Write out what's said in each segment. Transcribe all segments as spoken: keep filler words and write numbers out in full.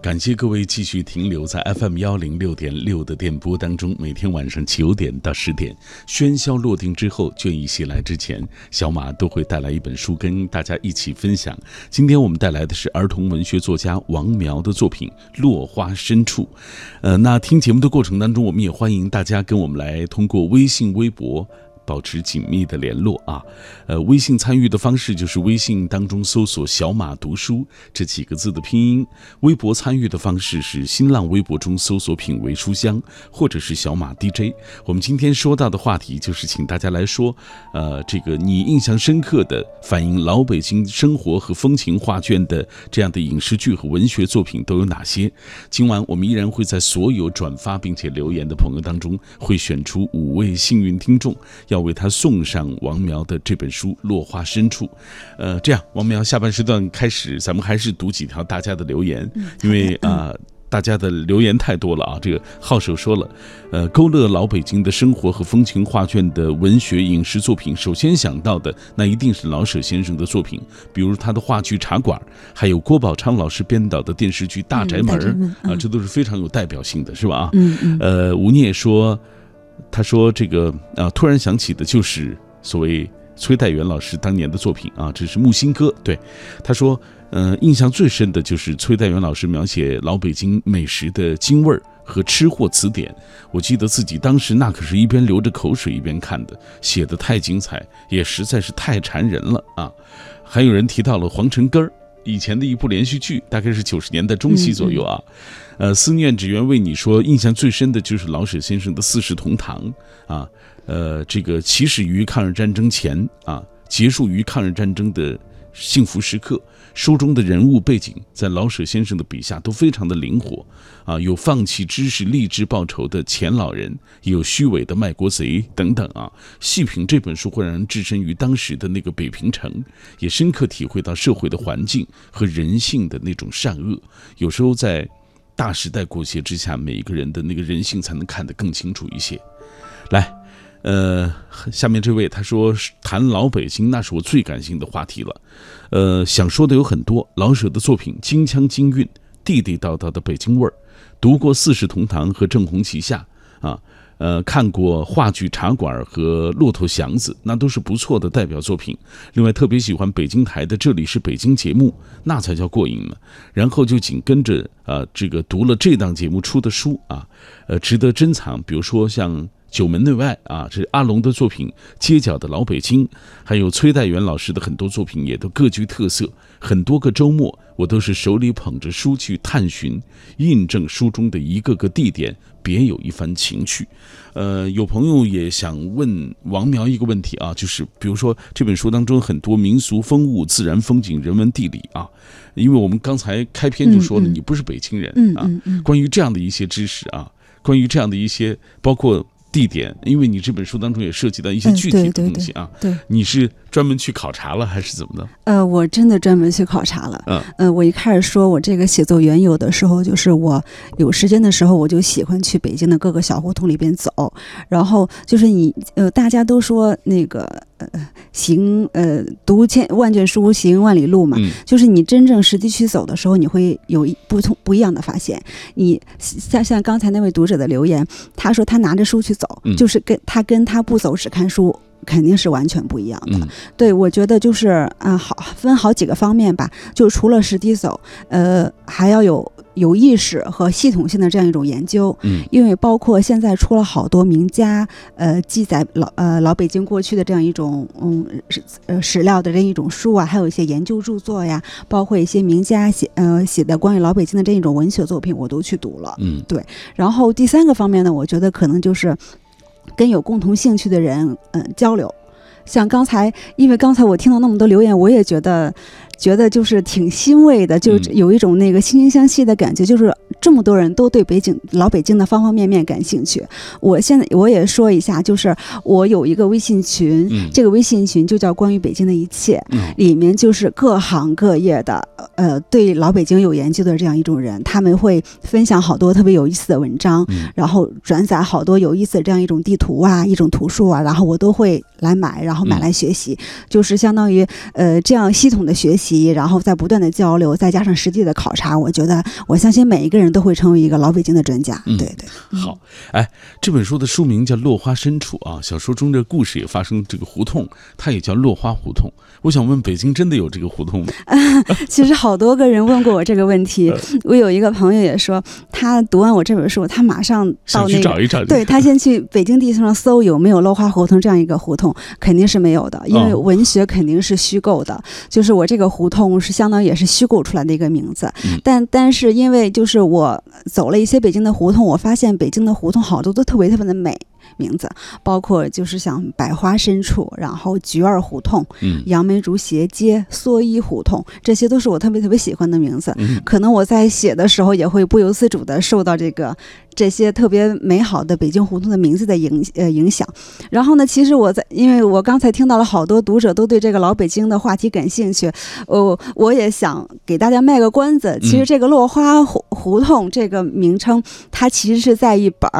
感谢各位继续停留在 F M 一零六点六 的电波当中，每天晚上九点到十点，喧嚣落定之后，倦意袭来之前，小马都会带来一本书跟大家一起分享。今天我们带来的是儿童文学作家王苗的作品《落花深处》。呃，那听节目的过程当中，我们也欢迎大家跟我们来通过微信、微博保持紧密的联络啊，呃，微信参与的方式就是微信当中搜索“小马读书”这几个字的拼音；微博参与的方式是新浪微博中搜索“品味书香”或者是“小马 D J”。我们今天说到的话题就是，请大家来说，呃，这个你印象深刻的反映老北京生活和风情画卷的这样的影视剧和文学作品都有哪些？今晚我们依然会在所有转发并且留言的朋友当中，会选出五位幸运听众，要。为他送上王苗的这本书《落花深处》。呃，这样，王苗，下半时段开始，咱们还是读几条大家的留言，嗯、因为啊、呃，大家的留言太多了啊。这个皓首说了，呃，勾勒老北京的生活和风情画卷的文学影视作品，首先想到的那一定是老舍先生的作品，比如他的话剧《茶馆》，还有郭宝昌老师编导的电视剧《大宅门》啊、嗯呃，这都是非常有代表性的，是吧？啊、嗯，嗯呃，吴聂说。他说：“这个啊，突然想起的就是所谓崔岱元老师当年的作品啊，这是《木心歌》。对，他说，嗯、呃，印象最深的就是崔岱元老师描写老北京美食的京味儿和吃货词典。我记得自己当时那可是一边流着口水一边看的，写的太精彩，也实在是太馋人了啊！还有人提到了黄城根儿。”以前的一部连续剧，大概是九十年代中期左右啊，呃，思念只缘为你说，印象最深的就是老舍先生的《四世同堂》啊，呃，这个起始于抗日战争前啊，结束于抗日战争的幸福时刻。书中的人物背景在老舍先生的笔下都非常的灵活啊，有放弃知识立志报仇的钱老人，也有虚伪的卖国贼等等啊。细品这本书会让人置身于当时的那个北平城，也深刻体会到社会的环境和人性的那种善恶。有时候在大时代裹挟之下，每一个人的那个人性才能看得更清楚一些。来。呃，下面这位他说，谈老北京那是我最感兴趣的话题了，呃，想说的有很多，老舍的作品京腔京韵，地地道道的北京味儿，读过《四世同堂》和《正红旗下》啊，呃，看过话剧《茶馆》和《骆驼祥子》，那都是不错的代表作品。另外特别喜欢北京台的《这里是北京》节目，那才叫过瘾呢。然后就紧跟着啊、呃，这个读了这档节目出的书啊，呃，值得珍藏，比如说像。九门内外啊，这是阿龙的作品《街角的老北京》，还有崔岱元老师的很多作品也都各具特色。很多个周末，我都是手里捧着书去探寻，印证书中的一个个地点，别有一番情趣。呃，有朋友也想问王苗一个问题啊，就是比如说这本书当中很多民俗风物、自然风景、人文地理啊，因为我们刚才开篇就说了，嗯嗯你不是北京人啊，嗯嗯嗯关于这样的一些知识啊，关于这样的一些包括。地点，因为你这本书当中也涉及到一些具体的东西啊，嗯、对, 对, 对, 对，你是专门去考察了还是怎么的？呃，我真的专门去考察了。嗯，呃，我一开始说我这个写作缘由的时候，就是我有时间的时候，我就喜欢去北京的各个小胡同里边走，然后就是你呃，大家都说那个。呃，行，呃，读千万卷书，行万里路嘛。嗯、就是你真正实地去走的时候，你会有一不同不一样的发现。你像像刚才那位读者的留言，他说他拿着书去走，嗯、就是跟他跟他不走只看书。肯定是完全不一样的，嗯、对，我觉得就是啊、呃，好分好几个方面吧，就除了实地走，呃，还要有有意识和系统性的这样一种研究，嗯，因为包括现在出了好多名家，呃，记载老呃老北京过去的这样一种嗯史呃史料的这样一种书啊，还有一些研究著作呀，包括一些名家写呃写的关于老北京的这样一种文学作品，我都去读了，嗯，对，然后第三个方面呢，我觉得可能就是。跟有共同兴趣的人，嗯，交流。像刚才，因为刚才我听到那么多留言，我也觉得，觉得就是挺欣慰的，就有一种那个惺惺相惜的感觉，嗯、就是这么多人都对北京、老北京的方方面面感兴趣。我现在我也说一下，就是我有一个微信群，嗯、这个微信群就叫《关于北京的一切》，嗯、里面就是各行各业的，呃，对老北京有研究的这样一种人，他们会分享好多特别有意思的文章，嗯、然后转载好多有意思的这样一种地图啊、一种图书啊，然后我都会来买，然后买来学习，嗯、就是相当于呃这样系统的学习。习，然后再不断的交流，再加上实际的考察，我觉得我相信每一个人都会成为一个老北京的专家。嗯、对对、嗯，好，哎，这本书的书名叫《落花深处》啊，小说中这故事也发生这个胡同，它也叫落花胡同。我想问，北京真的有这个胡同吗？嗯、其实好多个人问过我这个问题，我有一个朋友也说，他读完我这本书，他马上到那个，想去找一找，对，他先去北京地图上搜有没有落花胡同这样一个胡同，肯定是没有的，因为文学肯定是虚构的，哦、就是我这个胡同是相当于也是虚构出来的一个名字。嗯、但但是因为就是我走了一些北京的胡同，我发现北京的胡同好多都特别特别的美。名字包括就是像百花深处，然后菊儿胡同、嗯、杨梅竹斜街、蓑衣胡同，这些都是我特别特别喜欢的名字、嗯、可能我在写的时候也会不由自主的受到这个这些特别美好的北京胡同的名字的影呃影响。然后呢，其实我在因为我刚才听到了好多读者都对这个老北京的话题感兴趣，哦，我也想给大家卖个关子。其实这个落花胡胡同这个名称，它其实是在一本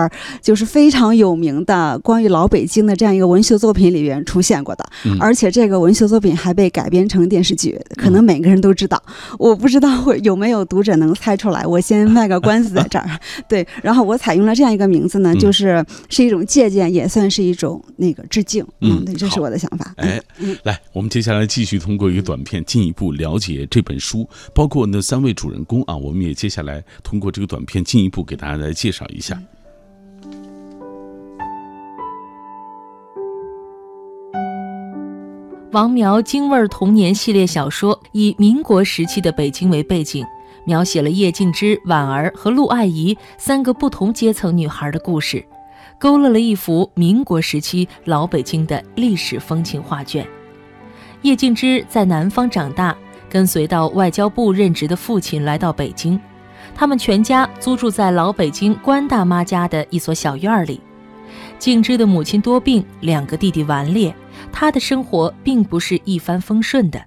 就是非常有名的关于老北京的这样一个文学作品里面出现过的，而且这个文学作品还被改编成电视剧，可能每个人都知道。我不知道会有没有读者能猜出来，我先卖个关子在这儿。对，然后。我采用了这样一个名字呢，就是是一种借鉴，也算是一种那个致敬。嗯，对，这是我的想法。哎，来，我们接下来继续通过一个短片进一步了解这本书，包括那三位主人公啊，我们也接下来通过这个短片进一步给大家来介绍一下。王苗京味儿童年系列小说以民国时期的北京为背景。描写了叶静之、婉儿和陆爱怡三个不同阶层女孩的故事，勾勒了一幅民国时期老北京的历史风情画卷。叶静之在南方长大，跟随到外交部任职的父亲来到北京，他们全家租住在老北京关大妈家的一所小院里。静之的母亲多病，两个弟弟顽劣，她的生活并不是一帆风顺的。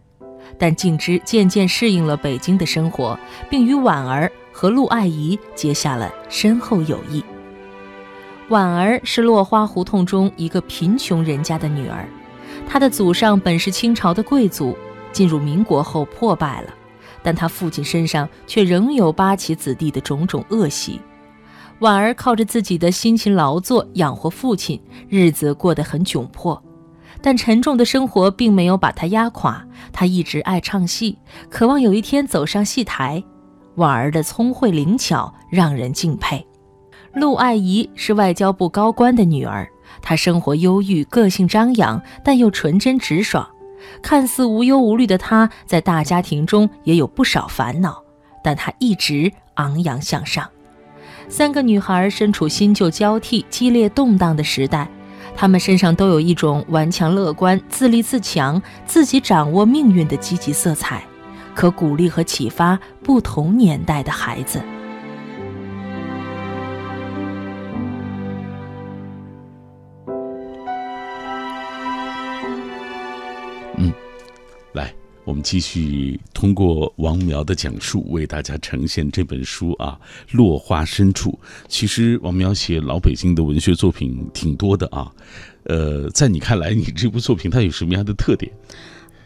但静之渐渐适应了北京的生活，并与婉儿和陆爱怡结下了深厚友谊。婉儿是落花胡同中一个贫穷人家的女儿，她的祖上本是清朝的贵族，进入民国后破败了，但她父亲身上却仍有八旗子弟的种种恶习。婉儿靠着自己的辛勤劳作养活父亲，日子过得很窘迫。但沉重的生活并没有把他压垮，他一直爱唱戏，渴望有一天走上戏台。婉儿的聪慧灵巧让人敬佩。陆爱怡是外交部高官的女儿，她生活忧郁，个性张扬，但又纯真直爽。看似无忧无虑的她，在大家庭中也有不少烦恼，但她一直昂扬向上。三个女孩身处新旧交替、激烈动荡的时代，他们身上都有一种顽强乐观、自立自强、自己掌握命运的积极色彩，可鼓励和启发不同年代的孩子。嗯，来，我们继续通过王苗的讲述为大家呈现这本书啊，《落花深处》。其实王苗写老北京的文学作品挺多的啊，呃，在你看来，你这部作品它有什么样的特点？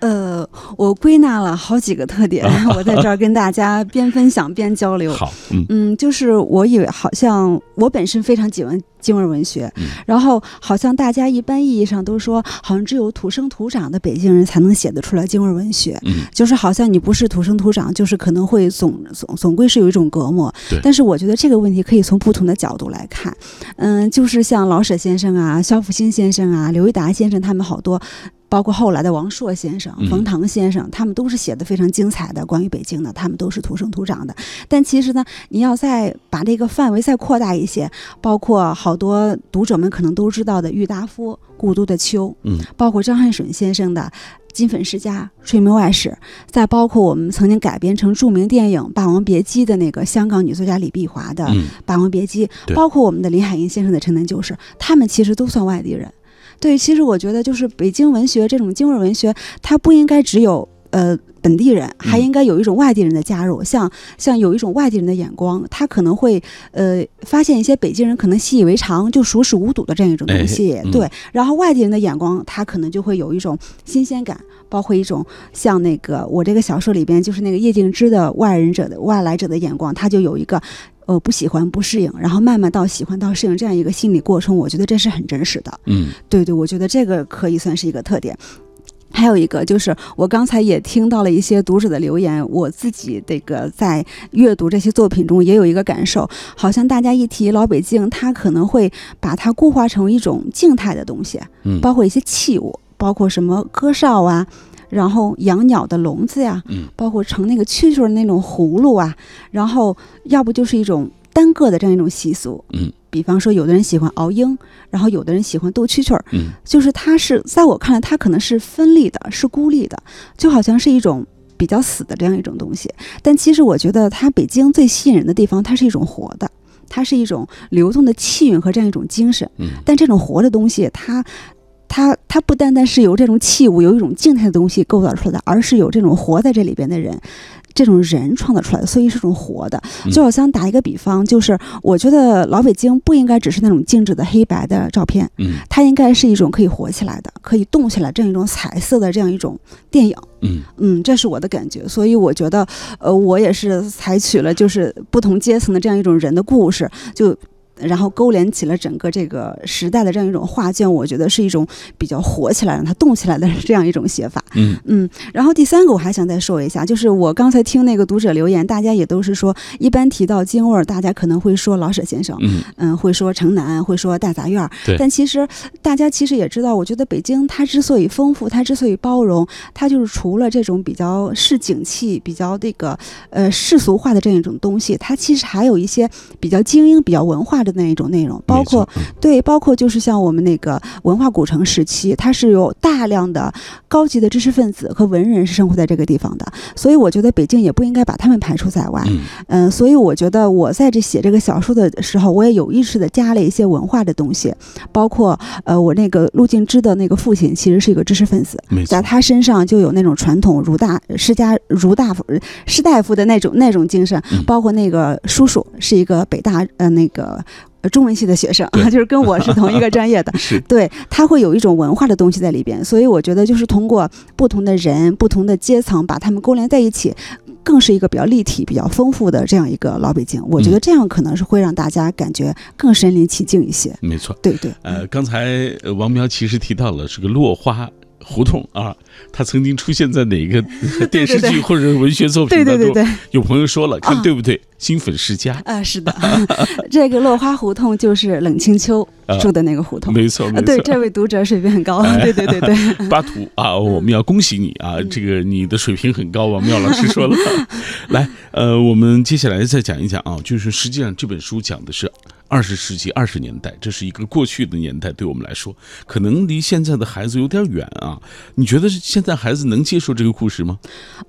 呃，我归纳了好几个特点，我在这儿跟大家边分享边交流。好，嗯，嗯，就是我以为好像我本身非常喜欢京味儿文学，然后好像大家一般意义上都说，好像只有土生土长的北京人才能写得出来京味儿文学，就是好像你不是土生土长，就是可能会总总总归是有一种隔膜。但是我觉得这个问题可以从不同的角度来看，嗯，就是像老舍先生啊、肖复兴先生啊、刘益达先生他们好多。包括后来的王朔先生、冯唐先生，他们都是写的非常精彩的关于北京的，他们都是土生土长的。但其实呢，你要再把这个范围再扩大一些，包括好多读者们可能都知道的郁达夫《故都的秋》，嗯，包括张汉顺先生的《金粉世家》《吹门外史》，再包括我们曾经改编成著名电影《霸王别姬》的那个香港女作家李碧华的《霸王别姬》，嗯，包括我们的林海音先生的《城南旧事》，他们其实都算外地人。对，其实我觉得就是北京文学这种京味文学，它不应该只有呃本地人，还应该有一种外地人的加入，嗯、像像有一种外地人的眼光，他可能会呃发现一些北京人可能习以为常，就熟视无睹的这样一种东西，哎嗯、对。然后外地人的眼光，他可能就会有一种新鲜感，包括一种像那个我这个小说里边就是那个叶静之的外人者的外来者的眼光，他就有一个。呃，不喜欢不适应，然后慢慢到喜欢到适应这样一个心理过程，我觉得这是很真实的。嗯，对对，我觉得这个可以算是一个特点。还有一个就是，我刚才也听到了一些读者的留言，我自己这个在阅读这些作品中也有一个感受，好像大家一提老北京，它可能会把它固化成一种静态的东西，嗯，包括一些器物，包括什么歌哨啊。然后养鸟的笼子呀，嗯，包括盛那个蛐蛐的那种葫芦啊，然后要不就是一种单个的这样一种习俗，嗯，比方说有的人喜欢熬鹰，然后有的人喜欢斗蛐蛐，嗯，就是它是在我看来，它可能是分立的，是孤立的，就好像是一种比较死的这样一种东西。但其实我觉得它北京最吸引人的地方，它是一种活的，它是一种流动的气韵和这样一种精神。嗯，但这种活的东西，它。它它不单单是由这种器物有一种静态的东西构造出来的，而是有这种活在这里边的人，这种人创造出来的，所以是种活的。就好像打一个比方，就是我觉得老北京不应该只是那种静止的黑白的照片，嗯，它应该是一种可以活起来的、可以动起来这样一种彩色的这样一种电影。嗯嗯，这是我的感觉，所以我觉得，呃，我也是采取了就是不同阶层的这样一种人的故事，就。然后勾连起了整个这个时代的这样一种画卷，我觉得是一种比较活起来、让它动起来的这样一种写法。嗯嗯。然后第三个我还想再说一下，就是我刚才听那个读者留言，大家也都是说，一般提到京味儿，大家可能会说老舍先生，嗯嗯，会说城南，会说大杂院。对。但其实大家其实也知道，我觉得北京它之所以丰富，它之所以包容，它就是除了这种比较市井气、比较这个呃世俗化的这样一种东西，它其实还有一些比较精英、比较文化。的那一种内容，包括对，包括就是像我们那个文化古城时期，它是有大量的高级的知识分子和文人是生活在这个地方的，所以我觉得北京也不应该把他们排除在外。嗯、呃，所以我觉得我在这写这个小说的时候，我也有意识的加了一些文化的东西，包括呃，我那个陆静之的那个父亲其实是一个知识分子，在他身上就有那种传统儒大士家儒大夫士大夫的那种那种精神，嗯、包括那个叔叔是一个北大呃那个。中文系的学生就是跟我是同一个专业的对，他会有一种文化的东西在里边，所以我觉得就是通过不同的人不同的阶层把他们勾连在一起，更是一个比较立体比较丰富的这样一个老北京，我觉得这样可能是会让大家感觉更身临其境一些。没错，对对。呃，刚才王苗其实提到了这个落花胡同啊，他曾经出现在哪个电视剧或者文学作品当中？对对对对，有朋友说了，看对不对？啊，新粉世家啊、呃，是的，这个落花胡同就是冷清秋住的那个胡同，啊、没错没错。对，这位读者水平很高，哎、对对对对。巴图啊，我们要恭喜你啊，嗯、这个你的水平很高，王妙老师说了。来，呃，我们接下来再讲一讲啊，就是实际上这本书讲的是。二十世纪二十年代，这是一个过去的年代，对我们来说，可能离现在的孩子有点远啊。你觉得现在孩子能接受这个故事吗？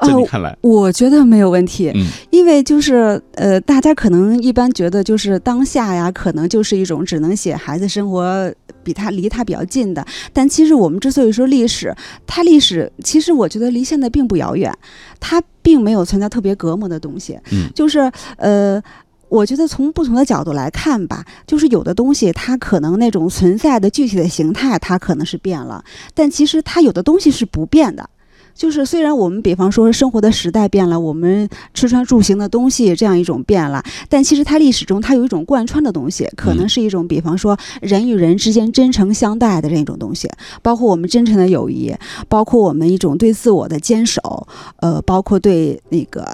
在你看来，呃、我觉得没有问题，嗯、因为就是呃，大家可能一般觉得就是当下呀，可能就是一种只能写孩子生活比他离他比较近的，但其实我们之所以说历史，它历史其实我觉得离现在并不遥远，它并没有存在特别隔膜的东西，嗯、就是呃。我觉得从不同的角度来看吧，就是有的东西它可能那种存在的具体的形态它可能是变了，但其实它有的东西是不变的，就是虽然我们比方说生活的时代变了，我们吃穿住行的东西这样一种变了，但其实它历史中它有一种贯穿的东西，可能是一种比方说人与人之间真诚相待的这种东西，包括我们真诚的友谊，包括我们一种对自我的坚守，呃，包括对那个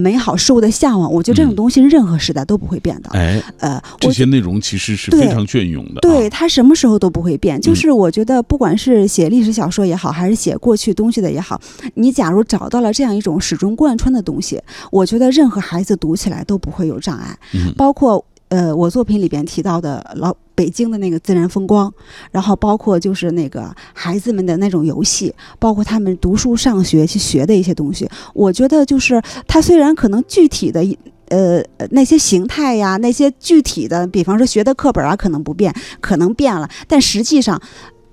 美好事物的向往，我觉得这种东西任何时代都不会变的。哎，呃，这些内容其实是非常隽永的，对，它什么时候都不会变。就是我觉得不管是写历史小说也好，还是写过去东西的也好。你假如找到了这样一种始终贯穿的东西，我觉得任何孩子读起来都不会有障碍，嗯、包括呃，我作品里边提到的老北京的那个自然风光，然后包括就是那个孩子们的那种游戏，包括他们读书上学去学的一些东西，我觉得就是它虽然可能具体的呃，那些形态呀，那些具体的，比方说学的课本啊，可能不变，可能变了，但实际上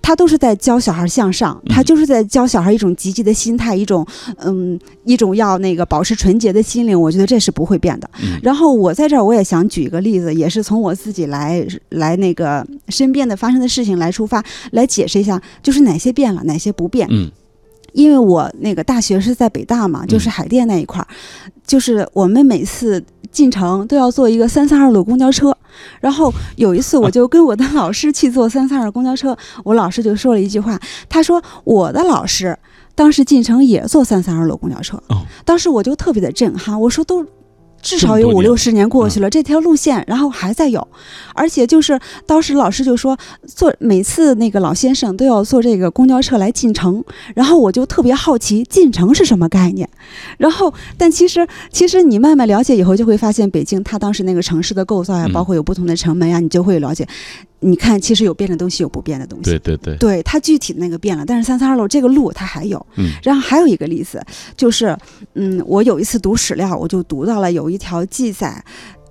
他都是在教小孩向上，他就是在教小孩一种积极的心态，一种嗯一种要那个保持纯洁的心灵，我觉得这是不会变的。然后我在这儿我也想举一个例子，也是从我自己来来那个身边的发生的事情来出发来解释一下，就是哪些变了哪些不变。嗯，因为我那个大学是在北大嘛，就是海淀那一块儿，嗯，就是我们每次进城都要坐一个三三二路公交车，然后有一次我就跟我的老师去坐三三二公交车，我老师就说了一句话，他说我的老师当时进城也坐三三二路公交车，哦，当时我就特别的震撼，我说都至少有五六十年过去了，这条路线然后还在有，而且就是当时老师就说坐每次那个老先生都要坐这个公交车来进城，然后我就特别好奇进城是什么概念，然后但其实其实你慢慢了解以后就会发现北京它当时那个城市的构造啊，包括有不同的城门啊，你就会了解，你看其实有变的东西有不变的东西，对对对对，它具体那个变了，但是三三二路这个路它还有。嗯，然后还有一个例子就是嗯，我有一次读史料，我就读到了有一条记载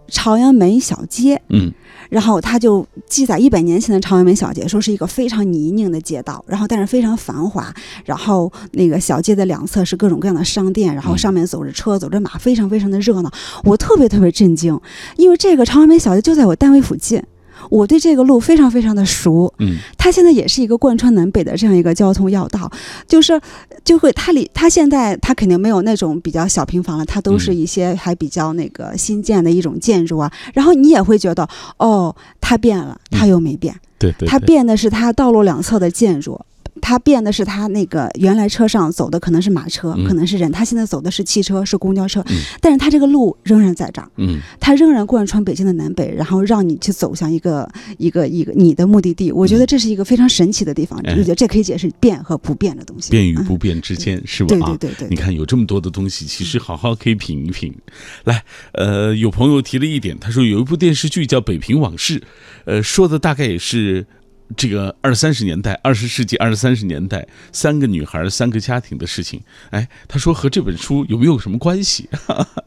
朝阳门小街，嗯，然后他就记载一百年前的朝阳门小街，说是一个非常泥泞的街道，然后但是非常繁华，然后那个小街的两侧是各种各样的商店，然后上面走着车走着马，非常非常的热闹。我特别特别震惊，因为这个朝阳门小街就在我单位附近，我对这个路非常非常的熟，嗯，它现在也是一个贯穿南北的这样一个交通要道，就是就会它里它现在它肯定没有那种比较小平房了，它都是一些还比较那个新建的一种建筑啊，然后你也会觉得哦，它变了，它又没变，嗯，对， 对， 对，它变的是它道路两侧的建筑。它变的是它那个原来车上走的可能是马车，嗯，可能是人，它现在走的是汽车是公交车，嗯，但是它这个路仍然在这儿，嗯，它仍然贯穿北京的南北，然后让你去走向一个一个一个你的目的地，我觉得这是一个非常神奇的地方，嗯，我觉得这可以解释变和不变的东西，变与不变之间，嗯，是吧，啊，对， 对， 对， 对， 对，你看有这么多的东西其实好好可以品一品，嗯，来呃，有朋友提了一点，他说有一部电视剧叫《北平往事》，呃，说的大概也是这个二三十年代，二十世纪二三十年代，三个女孩三个家庭的事情。哎，他说和这本书有没有什么关系？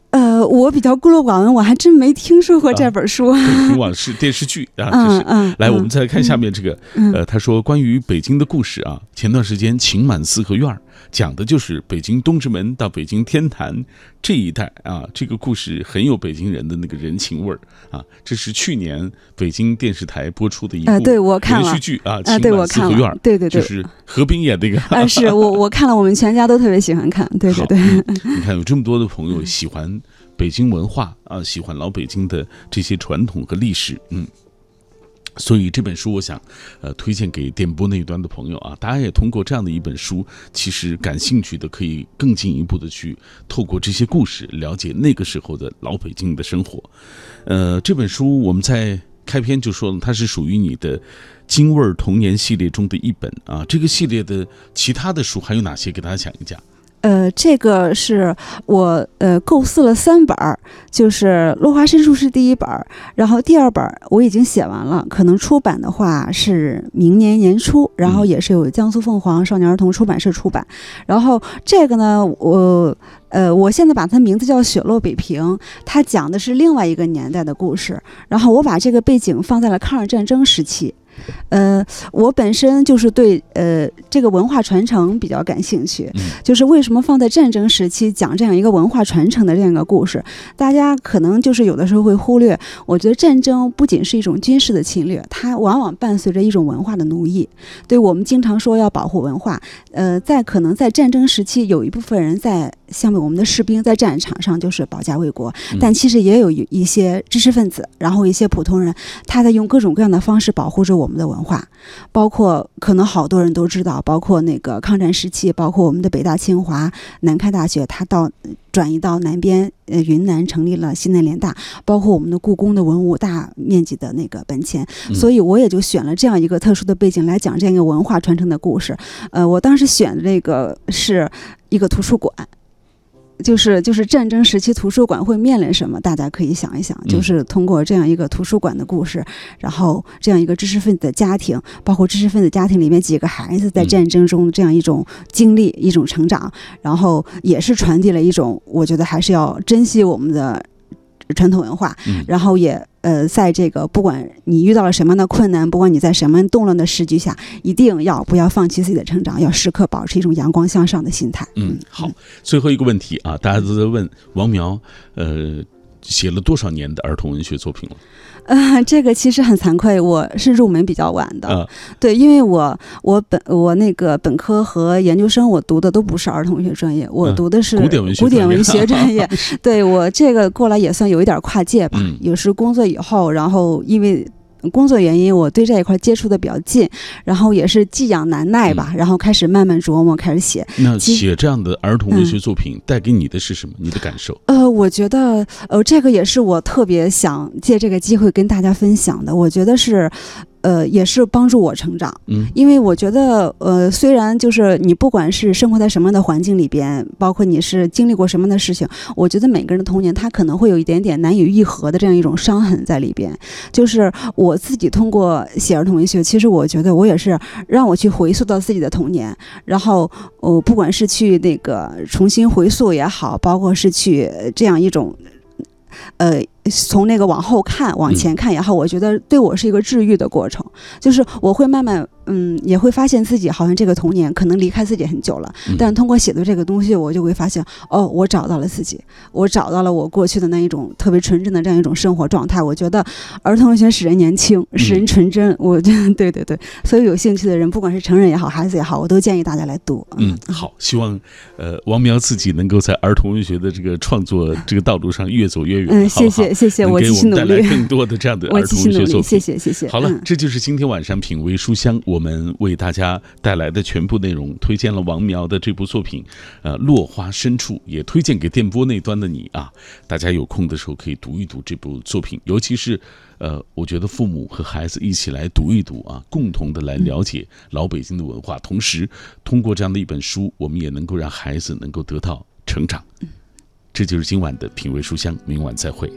呃，我比较孤陋寡闻，我还真没听说过这本书。北平往事电视剧啊，就是。嗯嗯，来，我们再来看下面这个。嗯，呃，他说关于北京的故事啊，前段时间情满四合院讲的就是北京东直门到北京天坛这一带啊，这个故事很有北京人的那个人情味儿啊。这是去年北京电视台播出的一部连续剧啊，情满四合院，对对对，就是何冰演那个。啊，是我我看了，我们全家都特别喜欢看，对对对。你看有这么多的朋友喜欢北京文化啊，喜欢老北京的这些传统和历史，嗯。所以这本书我想呃，推荐给电波那一端的朋友啊，大家也通过这样的一本书，其实感兴趣的可以更进一步的去透过这些故事了解那个时候的老北京的生活。呃，这本书我们在开篇就说了，它是属于你的京味儿童年系列中的一本啊。这个系列的其他的书还有哪些，给大家讲一讲。呃，这个是我呃构思了三本，就是《落花深处》是第一本，然后第二本我已经写完了，可能出版的话是明年年初，然后也是有江苏凤凰少年儿童出版社出版。然后这个呢，我呃我现在把它名字叫《雪落北平》，它讲的是另外一个年代的故事，然后我把这个背景放在了抗日战争时期。呃，我本身就是对呃这个文化传承比较感兴趣，就是为什么放在战争时期讲这样一个文化传承的这样一个故事，大家可能就是有的时候会忽略，我觉得战争不仅是一种军事的侵略，它往往伴随着一种文化的奴役。对，我们经常说要保护文化，呃，在可能在战争时期有一部分人在像我们的士兵在战场上就是保家卫国，但其实也有一些知识分子，然后一些普通人，他在用各种各样的方式保护着我我们的文化，包括可能好多人都知道，包括那个抗战时期，包括我们的北大、清华、南开大学，它到转移到南边，呃，云南成立了西南联大，包括我们的故宫的文物大面积的那个搬迁，所以我也就选了这样一个特殊的背景来讲这样一个文化传承的故事。呃，我当时选的这个是一个图书馆。就是就是战争时期图书馆会面临什么，大家可以想一想，就是通过这样一个图书馆的故事，然后这样一个知识分子的家庭，包括知识分子家庭里面几个孩子在战争中这样一种经历一种成长，然后也是传递了一种我觉得还是要珍惜我们的传统文化，然后也呃，在这个不管你遇到了什么样的困难，不管你在什么动乱的时局下，一定要不要放弃自己的成长，要时刻保持一种阳光向上的心态。嗯，好，最后一个问题啊，大家都在问王苗，呃。写了多少年的儿童文学作品了？呃，这个其实很惭愧，我是入门比较晚的。呃、对，因为我我本我那个本科和研究生我读的都不是儿童文学专业，我读的是古典文学专业。古典文学专业，对，我这个过来也算有一点跨界吧。嗯、也是工作以后，然后因为工作原因，我对这一块接触的比较近，然后也是寄养难耐吧，嗯、然后开始慢慢琢磨，开始写。那写这样的儿童文学作品带给你的是什么？嗯、你的感受？呃，我觉得，呃，这个也是我特别想借这个机会跟大家分享的。我觉得是。呃，也是帮助我成长，嗯，因为我觉得，呃，虽然就是你不管是生活在什么样的环境里边，包括你是经历过什么样的事情，我觉得每个人的童年他可能会有一点点难以愈合的这样一种伤痕在里边。就是我自己通过写儿童文学，其实我觉得我也是让我去回溯到自己的童年，然后我、呃、不管是去那个重新回溯也好，包括是去这样一种，呃。从那个往后看往前看也好，我觉得对我是一个治愈的过程。就是我会慢慢嗯，也会发现自己好像这个童年可能离开自己很久了，但通过写的这个东西我就会发现，哦，我找到了自己，我找到了我过去的那一种特别纯真的这样一种生活状态。我觉得儿童文学使人年轻，使人纯真，我觉得对对对，所以有兴趣的人不管是成人也好孩子也好，我都建议大家来读。嗯，好，希望呃王苗自己能够在儿童文学的这个创作这个道路上越走越远。嗯，谢谢谢谢，我继续努力，给我们带来更多的这样的儿童文学作品。谢谢谢谢。好了，嗯、这就是今天晚上品味书香我们为大家带来的全部内容，推荐了王苗的这部作品，呃，落花深处，也推荐给电波那端的你啊，大家有空的时候可以读一读这部作品，尤其是。呃，我觉得父母和孩子一起来读一读啊，共同的来了解老北京的文化，同时通过这样的一本书，我们也能够让孩子能够得到成长。这就是今晚的品味书香，明晚再会。